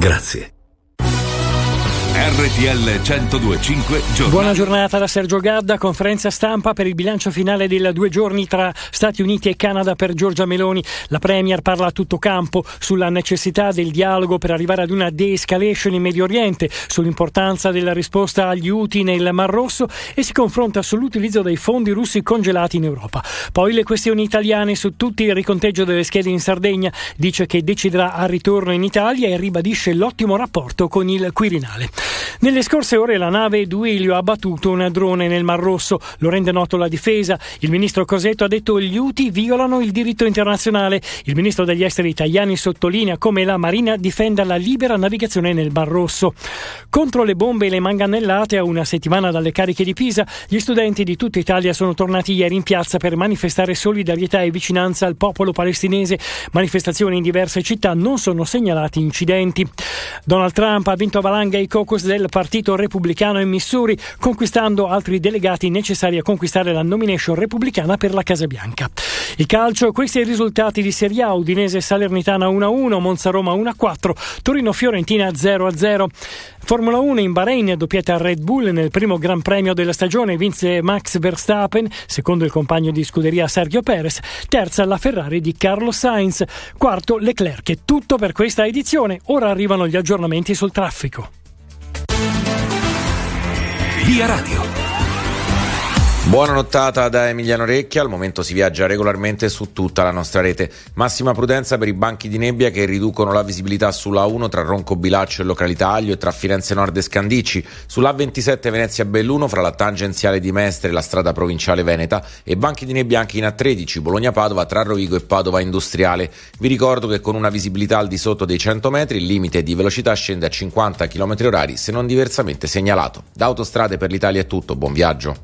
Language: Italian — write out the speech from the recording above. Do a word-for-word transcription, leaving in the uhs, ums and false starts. Grazie. R T L centodue e cinque giornata. Buona giornata da Sergio Gadda. Conferenza stampa per il bilancio finale dei due giorni tra Stati Uniti e Canada per Giorgia Meloni. La Premier parla a tutto campo sulla necessità del dialogo per arrivare ad una de-escalation in Medio Oriente, sull'importanza della risposta agli Houthi nel Mar Rosso e si confronta sull'utilizzo dei fondi russi congelati in Europa. Poi le questioni italiane su tutti, il riconteggio delle schede in Sardegna, dice che deciderà al ritorno in Italia e ribadisce l'ottimo rapporto con il Quirinale. Nelle scorse ore la nave Duilio ha battuto un drone nel Mar Rosso, lo rende noto la difesa. Il ministro Crosetto ha detto che gli Houthi violano il diritto internazionale. Il ministro degli esteri italiani sottolinea come la Marina difenda la libera navigazione nel Mar Rosso. Contro le bombe e le manganellate, a una settimana dalle cariche di Pisa, gli studenti di tutta Italia sono tornati ieri in piazza per manifestare solidarietà e vicinanza al popolo palestinese. Manifestazioni in diverse città, non sono segnalati incidenti. Donald Trump ha vinto a valanga i caucus del partito repubblicano in Missouri, conquistando altri delegati necessari a conquistare la nomination repubblicana per la Casa Bianca. Il calcio, questi i risultati di Serie A: Udinese Salernitana uno a uno, Monza Roma uno a quattro, Torino Fiorentina zero a zero. Formula uno, in Bahrain doppietta Red Bull nel primo Gran Premio della stagione, vinse Max Verstappen, secondo il compagno di scuderia Sergio Perez, terza la Ferrari di Carlos Sainz, quarto Leclerc. È tutto per questa edizione, ora arrivano gli aggiornamenti sul traffico. Via Radio. Buona nottata da Emiliano Orecchia. Al momento si viaggia regolarmente su tutta la nostra rete. Massima prudenza per i banchi di nebbia che riducono la visibilità sulla A uno tra Roncobilaccio e località Aglio e tra Firenze Nord e Scandicci, sulla A ventisette Venezia Belluno fra la tangenziale di Mestre e la strada provinciale veneta, e banchi di nebbia anche in A tredici Bologna-Padova tra Rovigo e Padova Industriale. Vi ricordo che con una visibilità al di sotto dei cento metri il limite di velocità scende a cinquanta chilometri orari se non diversamente segnalato. Da Autostrade per l'Italia è tutto, buon viaggio.